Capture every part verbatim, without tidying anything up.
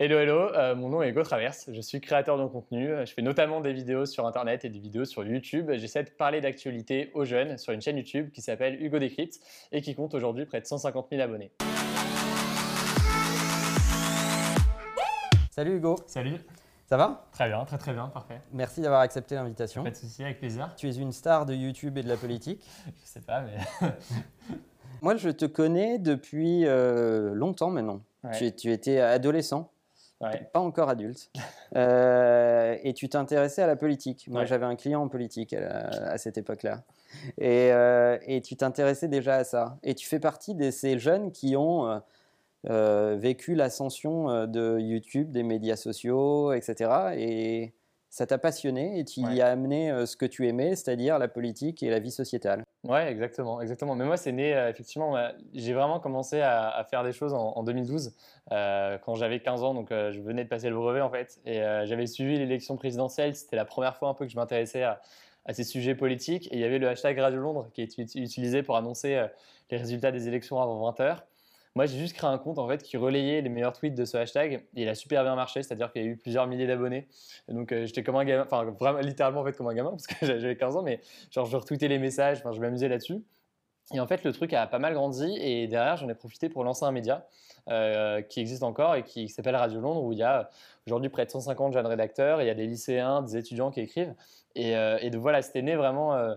Hello, hello, euh, mon nom est Hugo Travers, je suis créateur de contenu, je fais notamment des vidéos sur internet et des vidéos sur YouTube. J'essaie de parler d'actualité aux jeunes sur une chaîne YouTube qui s'appelle Hugo Décrypte et qui compte aujourd'hui près de cent cinquante mille abonnés. Salut Hugo. Salut. Ça va? Très bien, très très bien, parfait. Merci d'avoir accepté l'invitation. Pas de souci, avec plaisir. Tu es une star de YouTube et de la politique. Je sais pas, mais... Moi, je te connais depuis euh, longtemps maintenant. Ouais. Tu, tu étais adolescent, ouais. Pas encore adulte, euh, et tu t'intéressais à la politique. Moi, ouais. J'avais un client en politique à, la, à cette époque-là. Et, euh, et tu t'intéressais déjà à ça. Et tu fais partie de ces jeunes qui ont... Euh, Euh, vécu l'ascension de YouTube, des médias sociaux, et cetera. Et ça t'a passionné et tu ouais. y as amené ce que tu aimais, c'est-à-dire la politique et la vie sociétale. Ouais, exactement, exactement. Mais moi, c'est né, euh, effectivement, bah, j'ai vraiment commencé à, à faire des choses en, en deux mille douze, euh, quand j'avais quinze ans, donc euh, je venais de passer le brevet en fait. Et euh, j'avais suivi l'élection présidentielle, c'était la première fois un peu que je m'intéressais à... à ces sujets politiques. Et il y avait le hashtag Radio Londres qui est utilisé pour annoncer euh, les résultats des élections avant vingt heures. Moi, j'ai juste créé un compte en fait, qui relayait les meilleurs tweets de ce hashtag et il a super bien marché, c'est-à-dire qu'il y a eu plusieurs milliers d'abonnés. Donc, euh, j'étais comme un gamin, enfin, vraiment, littéralement en fait, comme un gamin parce que j'avais quinze ans, mais genre, je retweetais les messages, je m'amusais là-dessus. Et en fait, le truc a pas mal grandi et derrière, j'en ai profité pour lancer un média euh, qui existe encore et qui, qui s'appelle Radio Londres, où il y a aujourd'hui près de cent cinquante jeunes rédacteurs, il y a des lycéens, des étudiants qui écrivent. Et, euh, et donc, voilà, c'était né vraiment... Euh,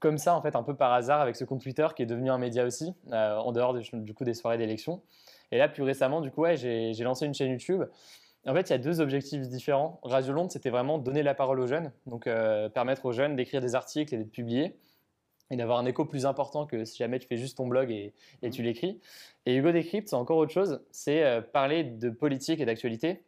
comme ça, en fait, un peu par hasard, avec ce compte Twitter qui est devenu un média aussi, euh, en dehors de, du coup des soirées d'élection. Et là, plus récemment, du coup, ouais, j'ai lancé une chaîne YouTube. En fait, il y a deux objectifs différents. Radio Londres, c'était vraiment donner la parole aux jeunes, donc euh, permettre aux jeunes d'écrire des articles et de publier, et d'avoir un écho plus important que si jamais tu fais juste ton blog et, et tu l'écris. Et Hugo Décrypte, c'est encore autre chose, c'est euh, parler de politique et d'actualité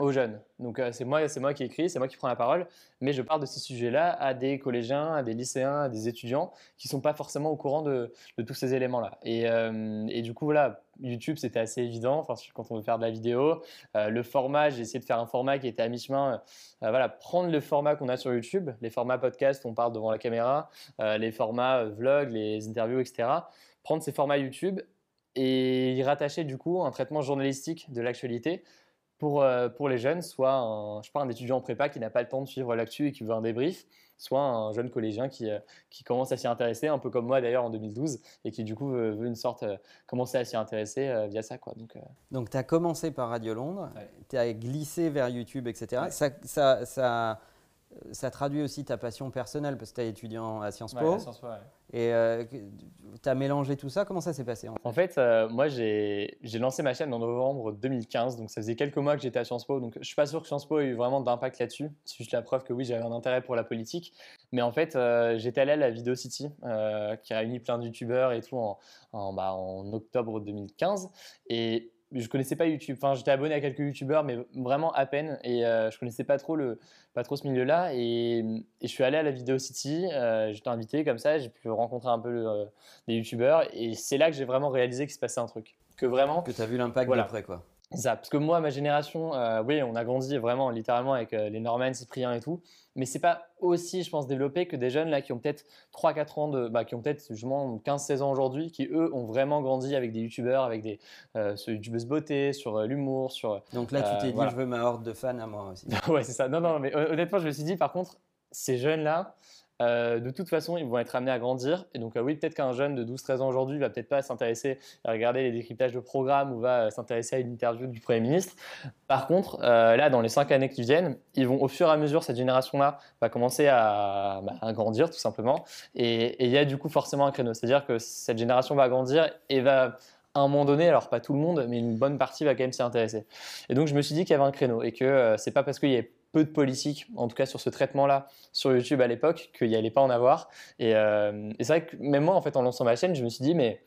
aux jeunes. Donc euh, c'est moi, c'est moi qui écris, c'est moi qui prends la parole, mais je parle de ces sujets-là à des collégiens, à des lycéens, à des étudiants qui ne sont pas forcément au courant de, de tous ces éléments-là. Et, euh, et du coup, voilà, YouTube, c'était assez évident enfin, quand on veut faire de la vidéo. Euh, le format, j'ai essayé de faire un format qui était à mi-chemin. Euh, voilà, prendre le format qu'on a sur YouTube, les formats podcast, on parle devant la caméra, euh, les formats vlog, les interviews, et cetera. Prendre ces formats YouTube et y rattacher du coup un traitement journalistique de l'actualité Pour, euh, pour les jeunes, soit un, je sais pas, un étudiant en prépa qui n'a pas le temps de suivre l'actu et qui veut un débrief, soit un jeune collégien qui, euh, qui commence à s'y intéresser, un peu comme moi d'ailleurs en deux mille douze, et qui du coup veut, veut une sorte euh, commencer à s'y intéresser euh, via ça, quoi. Donc, euh... Donc tu as commencé par Radio Londres, ouais. Tu as glissé vers YouTube, et cetera. Ouais. Ça, ça, ça, ça traduit aussi ta passion personnelle parce que tu es étudiant à Sciences Po. Ouais, à Sciences Po ouais. Et euh, tu as mélangé tout ça, comment ça s'est passé en fait, en fait euh, moi j'ai lancé ma chaîne en novembre deux mille quinze, donc ça faisait quelques mois que j'étais à Sciences Po, donc je ne suis pas sûr que Sciences Po ait eu vraiment d'impact là-dessus. C'est juste la preuve que oui, j'avais un intérêt pour la politique. Mais en fait, euh, j'étais allé à la Vidéo City, euh, qui a réuni plein de youtubeurs et tout en, en, bah, en octobre deux mille quinze. Et je ne connaissais pas YouTube, enfin j'étais abonné à quelques youtubeurs, mais vraiment à peine. Et euh, je ne connaissais pas trop, le, pas trop ce milieu-là. Et, et je suis allé à la Vidéo City, euh, j'étais invité comme ça, j'ai pu rencontrer un peu euh, des youtubeurs. Et c'est là que j'ai vraiment réalisé qu'il se passait un truc. Que vraiment… Que tu as vu l'impact voilà. de près quoi. Ça, parce que moi, ma génération, euh, oui, on a grandi vraiment littéralement avec euh, les Norman, Cyprien et tout. Mais c'est pas aussi, je pense, développé que des jeunes là qui ont peut-être trois quatre ans, de, bah, qui ont peut-être justement quinze seize ans aujourd'hui, qui eux ont vraiment grandi avec des youtubeurs, avec des euh, youtubeuses beauté, sur euh, l'humour, sur… Donc là, tu t'es euh, dit, voilà. Je veux ma horde de fans à moi aussi. Ouais, c'est ça. Non, non, mais honnêtement, je me suis dit, par contre, ces jeunes-là… Euh, de toute façon, ils vont être amenés à grandir. Et donc, euh, oui, peut-être qu'un jeune de douze treize ans aujourd'hui va peut-être pas s'intéresser à regarder les décryptages de programmes ou va euh, s'intéresser à une interview du Premier ministre. Par contre, euh, là, dans les cinq années qui viennent, ils vont au fur et à mesure, cette génération-là va commencer à, bah, à grandir tout simplement. Et il y a du coup forcément un créneau. C'est-à-dire que cette génération va grandir et va... à un moment donné, alors pas tout le monde, mais une bonne partie va quand même s'y intéresser. Et donc, je me suis dit qu'il y avait un créneau et que euh, c'est pas parce qu'il y avait peu de politique, en tout cas sur ce traitement-là, sur YouTube à l'époque, qu'il n'y allait pas en avoir. Et, euh, et c'est vrai que même moi, en fait, en lançant ma chaîne, je me suis dit, mais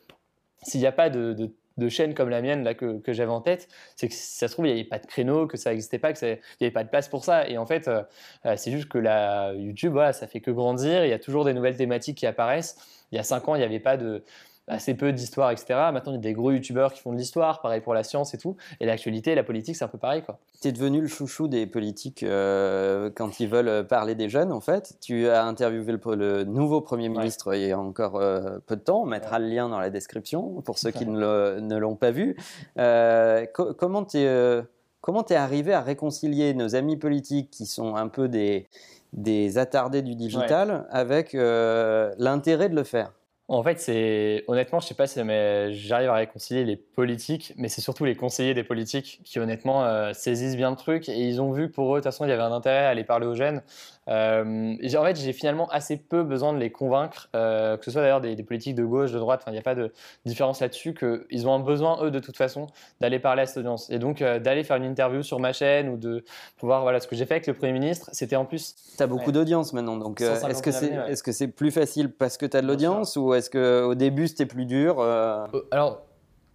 s'il n'y a pas de, de, de chaîne comme la mienne là, que, que j'avais en tête, c'est que si ça se trouve, il n'y avait pas de créneau, que ça n'existait pas, qu'il n'y avait pas de place pour ça. Et en fait, euh, c'est juste que la YouTube, voilà, ça fait que grandir. Il y a toujours des nouvelles thématiques qui apparaissent. Il y a cinq ans, il n'y avait pas de... assez peu d'histoire, et cetera. Maintenant, il y a des gros youtubeurs qui font de l'histoire, pareil pour la science et tout. Et l'actualité, la politique, c'est un peu pareil, quoi. Tu es devenu le chouchou des politiques euh, quand ils veulent parler des jeunes, en fait. Tu as interviewé le, le nouveau Premier ministre ouais. il y a encore euh, peu de temps. On mettra ouais. le lien dans la description pour ceux qui ouais. ne l'ont pas vu. Euh, co comment tu es... Euh... Comment t'es arrivé à réconcilier nos amis politiques qui sont un peu des, des attardés du digital ouais. avec euh, l'intérêt de le faire ? En fait, c'est... honnêtement, je ne sais pas si mais j'arrive à réconcilier les politiques, mais c'est surtout les conseillers des politiques qui, honnêtement, euh, saisissent bien le truc. Et ils ont vu que pour eux, de toute façon, il y avait un intérêt à aller parler aux jeunes. Euh, en fait, j'ai finalement assez peu besoin de les convaincre, euh, que ce soit d'ailleurs des, des politiques de gauche, de droite, il n'y a pas de différence là-dessus, qu'ils ont un besoin, eux, de toute façon, d'aller parler à cette audience. Et donc, euh, d'aller faire une interview sur ma chaîne ou de pouvoir... Voilà, ce que j'ai fait avec le Premier ministre, c'était en plus... Tu as beaucoup ouais, d'audience maintenant, donc euh, est-ce que c'est, ouais. est-ce que c'est plus facile parce que tu as de l'audience ou est-ce qu'au début, c'était plus dur euh... Alors,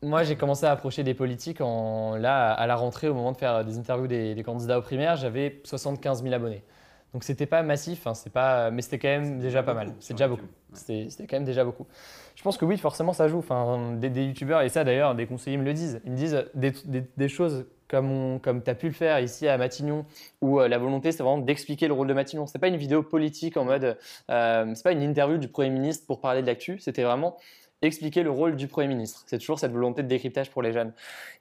moi, j'ai commencé à approcher des politiques en, là, à la rentrée, au moment de faire des interviews des, des candidats aux primaires. J'avais soixante-quinze mille abonnés. Donc, ce n'était pas massif, hein, c'est pas, mais c'était quand même déjà pas mal. C'est déjà beaucoup. C'était, c'était quand même déjà beaucoup. Je pense que oui, forcément, ça joue. Enfin, des, des youtubeurs, et ça d'ailleurs, des conseillers me le disent. Ils me disent des, des, des choses comme, on, comme tu as pu le faire ici à Matignon, où euh, la volonté, c'est vraiment d'expliquer le rôle de Matignon. Ce n'est pas une vidéo politique en mode… Euh, ce n'est pas une interview du Premier ministre pour parler de l'actu. C'était vraiment expliquer le rôle du Premier ministre. C'est toujours cette volonté de décryptage pour les jeunes.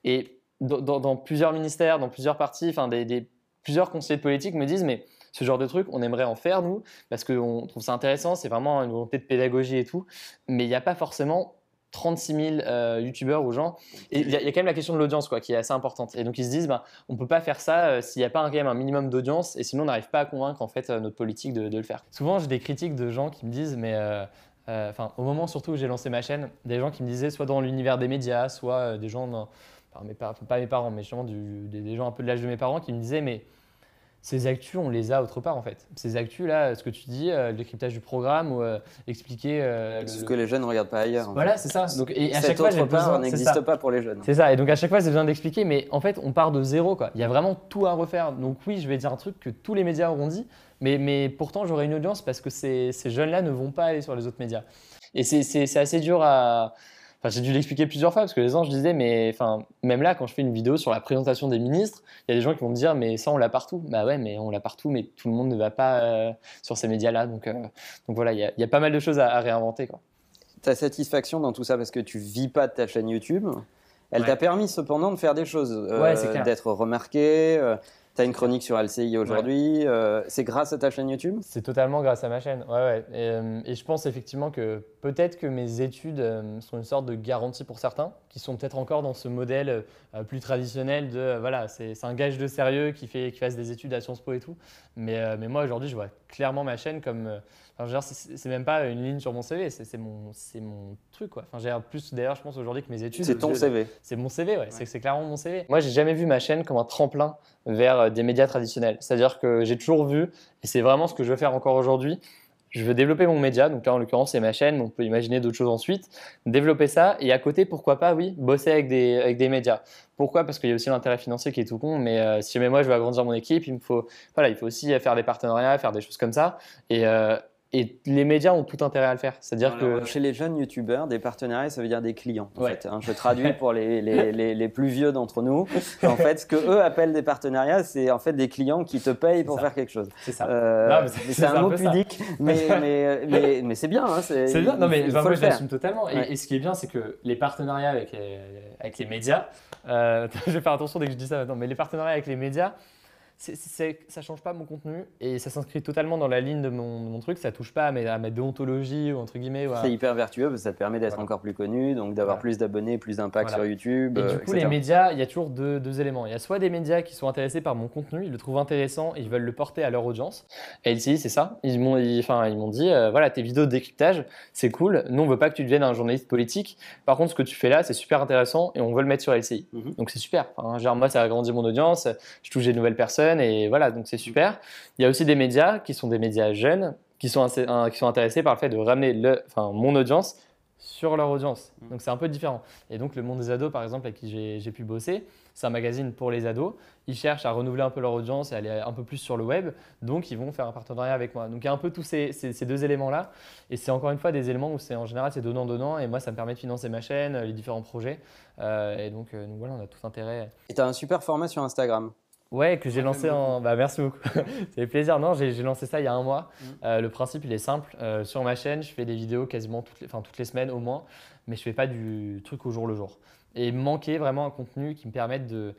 Et dans, dans, dans plusieurs ministères, dans plusieurs partis, enfin, des, des, plusieurs conseillers politiques me disent… mais ce genre de truc, on aimerait en faire, nous, parce qu'on trouve ça intéressant, c'est vraiment une volonté de pédagogie et tout. Mais il n'y a pas forcément trente-six mille euh, youtubeurs ou gens. Il y, y a quand même la question de l'audience quoi, qui est assez importante. Et donc, ils se disent, bah, on ne peut pas faire ça euh, s'il n'y a pas un, quand même un minimum d'audience et sinon, on n'arrive pas à convaincre en fait, euh, notre politique de, de le faire. Souvent, j'ai des critiques de gens qui me disent, mais euh, euh, au moment surtout où j'ai lancé ma chaîne, des gens qui me disaient, soit dans l'univers des médias, soit euh, des gens, dans, enfin, mes, pas, pas mes parents, mais justement du, des, des gens un peu de l'âge de mes parents qui me disaient, mais ces actus, on les a autre part en fait. Ces actus là, ce que tu dis, euh, le décryptage du programme ou euh, expliquer… Euh, ce le... que les jeunes ne regardent pas ailleurs. Voilà, en fait. C'est ça. Donc, et à cette chaque autre fois, part n'existe pas pour les jeunes. C'est ça. Et donc à chaque fois, j'ai besoin d'expliquer, mais en fait, on part de zéro, quoi. Il y a vraiment tout à refaire. Donc oui, je vais dire un truc que tous les médias auront dit, mais, mais pourtant, j'aurai une audience parce que ces, ces jeunes-là ne vont pas aller sur les autres médias. Et c'est, c'est, c'est assez dur à… Enfin, j'ai dû l'expliquer plusieurs fois parce que les gens, je disais, mais enfin, même là, quand je fais une vidéo sur la présentation des ministres, il y a des gens qui vont me dire, mais ça, on l'a partout. Bah ouais, mais on l'a partout, mais tout le monde ne va pas euh, sur ces médias-là. Donc, euh, donc voilà, il y, y a pas mal de choses à, à réinventer, quoi. Ta satisfaction dans tout ça, parce que tu vis pas de ta chaîne YouTube, elle ouais. t'a permis cependant de faire des choses, euh, ouais, c'est clair. D'être remarqué. Euh... Tu as une chronique sur L C I aujourd'hui, ouais. euh, c'est grâce à ta chaîne YouTube ? C'est totalement grâce à ma chaîne, ouais, ouais. Et, euh, et je pense effectivement que peut-être que mes études euh, sont une sorte de garantie pour certains, qui sont peut-être encore dans ce modèle euh, plus traditionnel de, euh, voilà, c'est, c'est un gage de sérieux qui, fait, qui fasse des études à Sciences Po et tout. Mais, euh, mais moi aujourd'hui, je vois clairement ma chaîne comme… Euh, enfin, genre, c'est, c'est même pas une ligne sur mon C V, c'est, c'est, mon, c'est mon truc, quoi. Enfin, j'ai plus d'ailleurs, je pense aujourd'hui que mes études… C'est ton C V. C'est mon C V, ouais, ouais. C'est, c'est clairement mon C V. Moi, j'ai jamais vu ma chaîne comme un tremplin vers des médias traditionnels. C'est-à-dire que j'ai toujours vu, et c'est vraiment ce que je veux faire encore aujourd'hui, je veux développer mon média, donc là en l'occurrence c'est ma chaîne, on peut imaginer d'autres choses ensuite, développer ça et à côté, pourquoi pas, oui, bosser avec des, avec des médias. Pourquoi ? Parce qu'il y a aussi l'intérêt financier qui est tout con, mais euh, si jamais moi je veux agrandir mon équipe, il me faut, voilà, il faut aussi faire des partenariats, faire des choses comme ça. Et, euh, Et les médias ont tout intérêt à le faire. C'est-à-dire alors, que... Chez les jeunes youtubeurs, des partenariats, ça veut dire des clients. En ouais. fait, hein. Je traduis pour les, les, les, les plus vieux d'entre nous. En fait, ce qu'eux appellent des partenariats, c'est en fait des clients qui te payent pour faire quelque chose. C'est ça. Euh, non, mais c'est, c'est, c'est un, un mot pudique, mais, mais, mais, mais, mais c'est bien. Hein, c'est, c'est bien. Non, mais bah, moi, je l'assume totalement. Ouais. Et, et ce qui est bien, c'est que les partenariats avec les, avec les médias, euh, je vais faire attention dès que je dis ça maintenant, mais les partenariats avec les médias, C'est, c'est, ça ne change pas mon contenu et ça s'inscrit totalement dans la ligne de mon, de mon truc. Ça ne touche pas à, mes, à ma déontologie ou entre guillemets. Voilà. C'est hyper vertueux parce que ça te permet d'être voilà. encore plus connu, donc d'avoir voilà. plus d'abonnés, plus d'impact voilà. sur YouTube. Et euh, du coup, et cetera les médias, il y a toujours deux, deux éléments. Il y a soit des médias qui sont intéressés par mon contenu, ils le trouvent intéressant et ils veulent le porter à leur audience. Et L C I, c'est ça. Ils m'ont, ils, enfin, ils m'ont dit euh, voilà, tes vidéos de décryptage, c'est cool. Nous, on ne veut pas que tu deviennes un journaliste politique. Par contre, ce que tu fais là, c'est super intéressant et on veut le mettre sur L C I. Mm-hmm. Donc, c'est super. Enfin, genre, moi, ça a agrandi mon audience. Je touche des nouvelles personnes. Et voilà, donc c'est super. Il y a aussi des médias qui sont des médias jeunes, qui sont, assez, un, qui sont intéressés par le fait de ramener le, enfin, mon audience sur leur audience. Donc c'est un peu différent. Et donc le Monde des ados, par exemple, avec qui j'ai, j'ai pu bosser, c'est un magazine pour les ados. Ils cherchent à renouveler un peu leur audience et aller un peu plus sur le web. Donc ils vont faire un partenariat avec moi. Donc il y a un peu tous ces, ces, ces deux éléments-là. Et c'est encore une fois des éléments où c'est en général c'est donnant-donnant. Et moi, ça me permet de financer ma chaîne, les différents projets. Euh, et donc, euh, donc voilà, on a tout intérêt. Et tu as un super format sur Instagram. Ouais, que j'ai lancé en… Bah, merci beaucoup, ça fait plaisir. Non, j'ai, j'ai lancé ça il y a un mois. Euh, le principe, il est simple. Euh, sur ma chaîne, je fais des vidéos quasiment toutes les, enfin, toutes les semaines au moins, mais je ne fais pas du truc au jour le jour. Et il me manquait vraiment un contenu qui me permette de…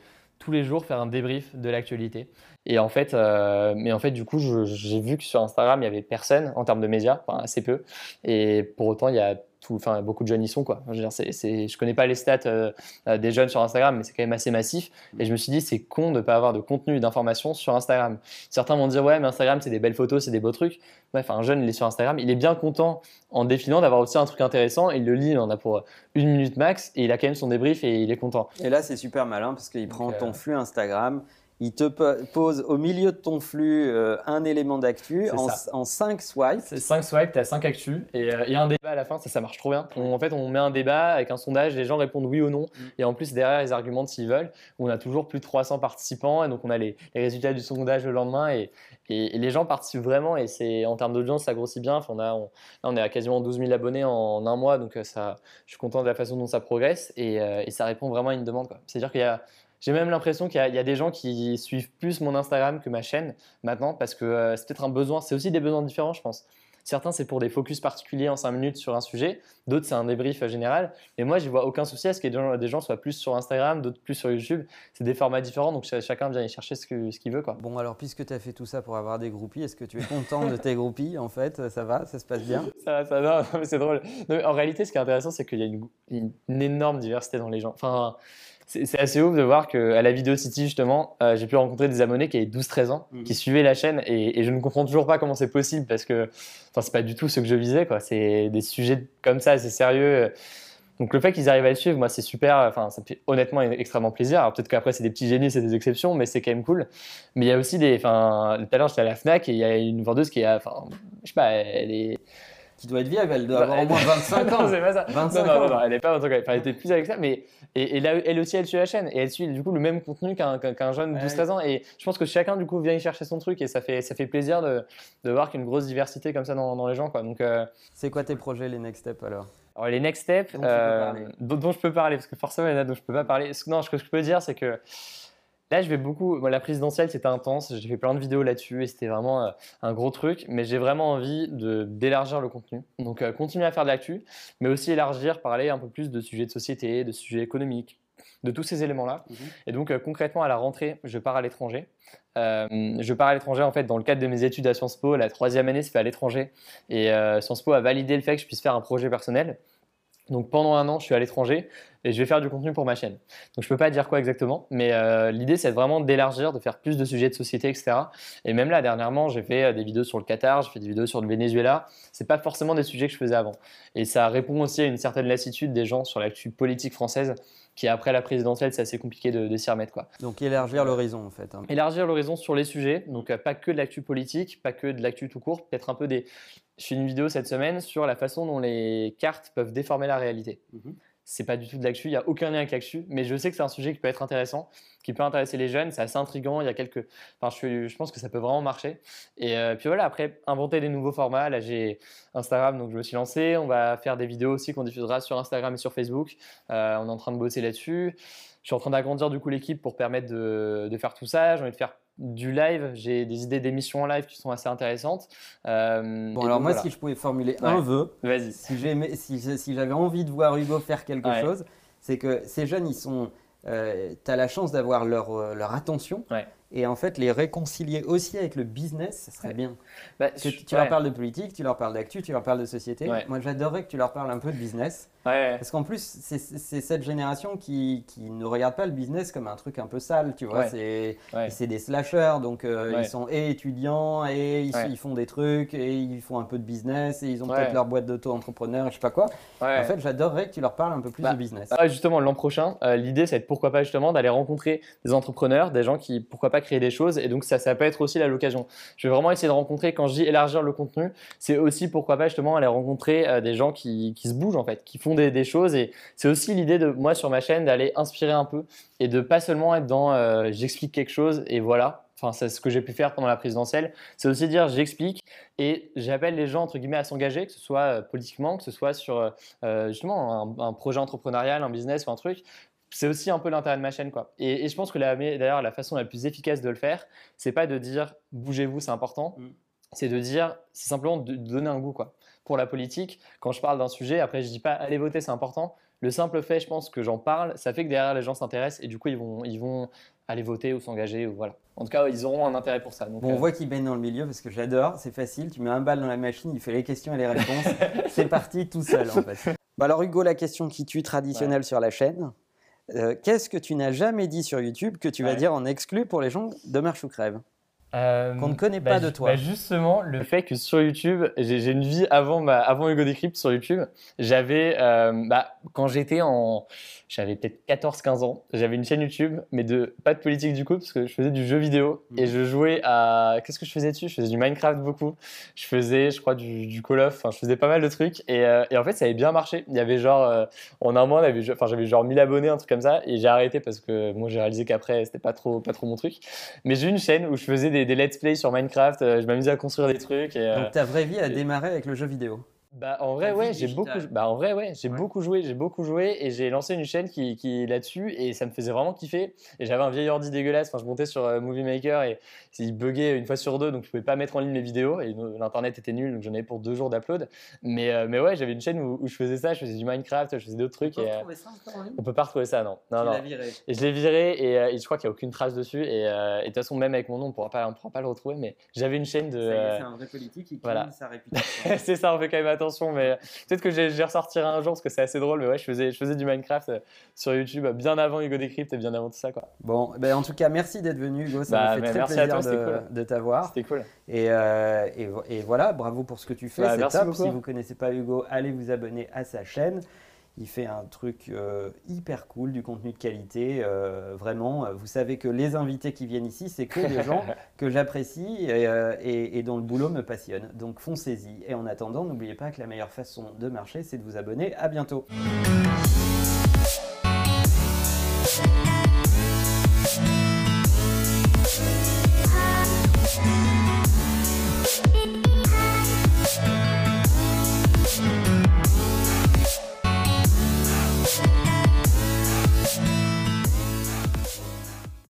tous les jours faire un débrief de l'actualité. Et en fait, euh, mais en fait du coup, je, j'ai vu que sur Instagram, il n'y avait personne en termes de médias, enfin, assez peu. Et pour autant, il y a tout, enfin, beaucoup de jeunes y sont, quoi. Je veux dire, c'est, c'est, je connais pas les stats euh, des jeunes sur Instagram, mais c'est quand même assez massif. Et je me suis dit, c'est con de ne pas avoir de contenu, d'informations sur Instagram. Certains vont dire, ouais, mais Instagram, c'est des belles photos, c'est des beaux trucs. Bref, un jeune, il est sur Instagram, il est bien content en défilant d'avoir aussi un truc intéressant. Il le lit, il en a pour une minute max, et il a quand même son débrief et il est content. Et là, c'est super malin parce qu'il prend Donc, euh... ton flux Instagram. Il te pose au milieu de ton flux euh, un élément d'actu en cinq swipes. C'est cinq swipes, tu as cinq actus. Et il euh, y a un débat à la fin, ça, ça marche trop bien. On, en fait, on met un débat avec un sondage, les gens répondent oui ou non. Mm. Et en plus, derrière, ils argumentent s'ils veulent. On a toujours plus de trois cents participants. Et donc, on a les, les résultats du sondage le lendemain. Et, et, et les gens participent vraiment. Et c'est, en termes d'audience, ça grossit bien. Enfin, on a, on, là, on est à quasiment douze mille abonnés en, en un mois. Donc, ça, je suis content de la façon dont ça progresse. Et, euh, et ça répond vraiment à une demande, quoi. C'est-à-dire qu'il y a... J'ai même l'impression qu'il y a, il y a des gens qui suivent plus mon Instagram que ma chaîne maintenant parce que euh, c'est peut-être un besoin. C'est aussi des besoins différents, je pense. Certains, c'est pour des focus particuliers en cinq minutes sur un sujet. D'autres, c'est un débrief euh, général. Et moi, je vois aucun souci à ce que des gens, des gens soient plus sur Instagram, d'autres plus sur YouTube. C'est des formats différents, donc chacun vient y chercher ce, que, ce qu'il veut, quoi. Bon, alors, puisque tu as fait tout ça pour avoir des groupies, est-ce que tu es content de tes groupies, en fait? Ça va? Ça se passe bien? Ça va, ça va. Non, mais c'est drôle. Non, mais en réalité, ce qui est intéressant, c'est qu'il y a une, une énorme diversité dans les gens. Enfin... C'est, c'est assez ouf de voir qu'à la Vidéo City, justement, euh, j'ai pu rencontrer des abonnés qui avaient douze treize ans, mmh. qui suivaient la chaîne, et, et je ne comprends toujours pas comment c'est possible parce que c'est pas du tout ce que je visais, quoi. C'est des sujets comme ça, c'est sérieux. Donc le fait qu'ils arrivent à le suivre, moi, c'est super. Enfin, ça me fait honnêtement extrêmement plaisir. Alors peut-être qu'après, c'est des petits génies, c'est des exceptions, mais c'est quand même cool. Mais il y a aussi des. Enfin, tout à l'heure, j'étais à la Fnac et il y a une vendeuse qui est. Enfin, je sais pas, elle est. Qui doit être vieux, elle doit avoir au moins vingt-cinq ans. Non, c'est pas ça. vingt-cinq non, non, non, non, elle n'est pas vingt-cinq ans. Enfin, elle était plus avec ça, mais et, et là, elle aussi, elle suit la chaîne et elle suit du coup le même contenu qu'un, qu'un jeune de douze treize ans. Et je pense que chacun du coup vient y chercher son truc et ça fait ça fait plaisir de, de voir qu'il y a une grosse diversité comme ça dans, dans les gens, quoi. Donc. Euh... C'est quoi tes projets, les next steps alors? Alors les next steps dont, euh, dont, dont je peux parler parce que forcément il y en a dont je peux pas parler. Non, ce que je peux dire, c'est que. Là, je vais beaucoup. Bon, la présidentielle, c'était intense. J'ai fait plein de vidéos là-dessus et c'était vraiment euh, un gros truc. Mais j'ai vraiment envie de, d'élargir le contenu. Donc, euh, continuer à faire de l'actu, mais aussi élargir, parler un peu plus de sujets de société, de sujets économiques, de tous ces éléments-là. Mmh. Et donc, euh, concrètement, à la rentrée, je pars à l'étranger. Euh, je pars à l'étranger, en fait, dans le cadre de mes études à Sciences Po. La troisième année, c'est fait à l'étranger. Et euh, Sciences Po a validé le fait que je puisse faire un projet personnel. Donc pendant un an, je suis à l'étranger et je vais faire du contenu pour ma chaîne. Donc je ne peux pas dire quoi exactement, mais euh, l'idée c'est vraiment d'élargir, de faire plus de sujets de société, et cetera. Et même là, dernièrement, j'ai fait euh, des vidéos sur le Qatar, j'ai fait des vidéos sur le Venezuela. C'est pas forcément des sujets que je faisais avant. Et ça répond aussi à une certaine lassitude des gens sur l'actu politique française, qui après la présidentielle, c'est assez compliqué de, de s'y remettre, quoi. Donc élargir l'horizon en fait. Hein. Élargir l'horizon sur les sujets, donc euh, pas que de l'actu politique, pas que de l'actu tout court, peut-être un peu des... Je fais une vidéo cette semaine sur la façon dont les cartes peuvent déformer la réalité. Mmh. C'est pas du tout de l'actu, il n'y a aucun lien avec l'actu, mais je sais que c'est un sujet qui peut être intéressant, qui peut intéresser les jeunes, c'est assez intriguant, il y a quelques... Enfin, je, je pense que ça peut vraiment marcher. Et euh, puis voilà, après, inventer des nouveaux formats, là j'ai Instagram, donc je me suis lancé, on va faire des vidéos aussi qu'on diffusera sur Instagram et sur Facebook, euh, on est en train de bosser là-dessus. Je suis en train d'agrandir du coup l'équipe pour permettre de, de faire tout ça, j'ai envie de faire... du live, j'ai des idées d'émissions en live qui sont assez intéressantes. Euh, bon alors donc, moi voilà. Si je pouvais formuler ouais. un vœu, vas-y. Si, j'aimais, si, si j'avais envie de voir Hugo faire quelque ouais. chose, c'est que ces jeunes, ils sont, euh, tu as la chance d'avoir leur, leur attention ouais. et en fait les réconcilier aussi avec le business, ce serait ouais. bien. Bah, que tu ouais. leur parles de politique, tu leur parles d'actu, tu leur parles de société. Ouais. Moi j'adorerais que tu leur parles un peu de business. Ouais. Parce qu'en plus, c'est, c'est cette génération qui, qui ne regarde pas le business comme un truc un peu sale, tu vois. Ouais. C'est, ouais. c'est des slashers, donc euh, ouais. ils sont et étudiants, et ils, ouais. ils font des trucs, et ils font un peu de business, et ils ont ouais. peut-être leur boîte d'auto-entrepreneur, je sais pas quoi. Ouais. En fait, j'adorerais que tu leur parles un peu plus bah, de business. Bah, justement, l'an prochain, euh, l'idée, ça va être pourquoi pas justement d'aller rencontrer des entrepreneurs, des gens qui, pourquoi pas, créer des choses. Et donc, ça, ça peut être aussi là, l'occasion. Je vais vraiment essayer de rencontrer, quand je dis élargir le contenu, c'est aussi pourquoi pas justement aller rencontrer euh, des gens qui, qui se bougent en fait, qui font Des, des choses. Et c'est aussi l'idée de moi sur ma chaîne d'aller inspirer un peu et de pas seulement être dans euh, j'explique quelque chose et voilà. Enfin, c'est ce que j'ai pu faire pendant la présidentielle, c'est aussi dire j'explique et j'appelle les gens entre guillemets à s'engager, que ce soit euh, politiquement, que ce soit sur euh, justement un, un projet entrepreneurial, un business ou un truc. C'est aussi un peu l'intérêt de ma chaîne, quoi. Et, et je pense que la, d'ailleurs la façon la plus efficace de le faire, c'est pas de dire bougez-vous, c'est important. Mm. C'est de dire, c'est simplement de, de donner un goût, quoi. Pour la politique, quand je parle d'un sujet, après je dis pas allez voter, c'est important. le simple fait, je pense, que j'en parle, ça fait que derrière les gens s'intéressent et du coup ils vont, ils vont aller voter ou s'engager, ou voilà. En tout cas, ils auront un intérêt pour ça. Donc, bon, euh... on voit qu'il baigne dans le milieu parce que j'adore, c'est facile, tu mets un bal dans la machine, il fait les questions et les réponses, c'est parti tout seul en fait. Bon, alors Hugo, la question qui tue traditionnelle, ouais, sur la chaîne, euh, qu'est-ce que tu n'as jamais dit sur YouTube que tu, ouais, vas dire en exclu pour les gens de Marche ou Crève ? Euh, qu'on ne connaît bah, pas de toi. Bah justement, le fait que sur YouTube, j'ai, j'ai une vie avant, ma, avant Hugo Décrypte sur YouTube. J'avais, euh, bah, quand j'étais en... J'avais peut-être quatorze quinze ans, j'avais une chaîne YouTube, mais de, pas de politique du coup, parce que je faisais du jeu vidéo et je jouais à... Qu'est-ce que je faisais dessus? Je faisais du Minecraft beaucoup, je faisais, je crois, du, du Call of, enfin, je faisais pas mal de trucs et, euh, et en fait, ça avait bien marché. Il y avait genre... Euh, en un mois, on avait, enfin, j'avais genre mille abonnés, un truc comme ça, et j'ai arrêté parce que moi, j'ai réalisé qu'après, c'était pas trop, pas trop mon truc. Mais j'ai eu une chaîne où je faisais des des let's play sur Minecraft, euh, je m'amusais à construire des trucs. Et, euh, Donc ta vraie vie a et... démarré avec le jeu vidéo. Bah en vrai ouais, j'ai beaucoup, bah, en vrai, ouais, j'ai ouais. beaucoup joué, j'ai beaucoup joué et j'ai lancé une chaîne qui, qui est là-dessus et ça me faisait vraiment kiffer. Et j'avais un vieil ordi dégueulasse, enfin, je montais sur euh, Movie Maker et il buguait une fois sur deux, donc je pouvais pas mettre en ligne mes vidéos et euh, l'internet était nul, donc j'en avais pour deux jours d'upload. Mais, euh, mais ouais, j'avais une chaîne où, où je faisais ça, je faisais du Minecraft, je faisais d'autres trucs. On peut et, retrouver euh, ça encore en ligne ? On peut pas retrouver ça, non. non, non. Et je l'ai viré et, euh, et je crois qu'il y a aucune trace dessus. Et de euh, toute façon, même avec mon nom, on pourra pas, on pourra pas le retrouver. Mais j'avais une chaîne de. Euh, C'est un vrai politique qui voilà. sa réputation. C'est ça, on fait quand même attention. Attention, mais peut-être que j'ai ressortirai un jour parce que c'est assez drôle. Mais ouais, je faisais, je faisais du Minecraft sur YouTube bien avant Hugo Décrypte et bien avant tout ça, quoi. Bon, ben en tout cas, merci d'être venu, Hugo. Ça bah, m'a fait très plaisir toi, de, cool. de t'avoir. C'était cool. Et, euh, et, et voilà, bravo pour ce que tu fais. Bah, c'est top. Beaucoup. Si vous connaissez pas Hugo, allez vous abonner à sa chaîne. Il fait un truc euh, hyper cool, du contenu de qualité, euh, vraiment. Vous savez que les invités qui viennent ici, c'est que des gens que j'apprécie et, euh, et, et dont le boulot me passionne. Donc foncez-y. Et en attendant, n'oubliez pas que la meilleure façon de marcher, c'est de vous abonner. À bientôt.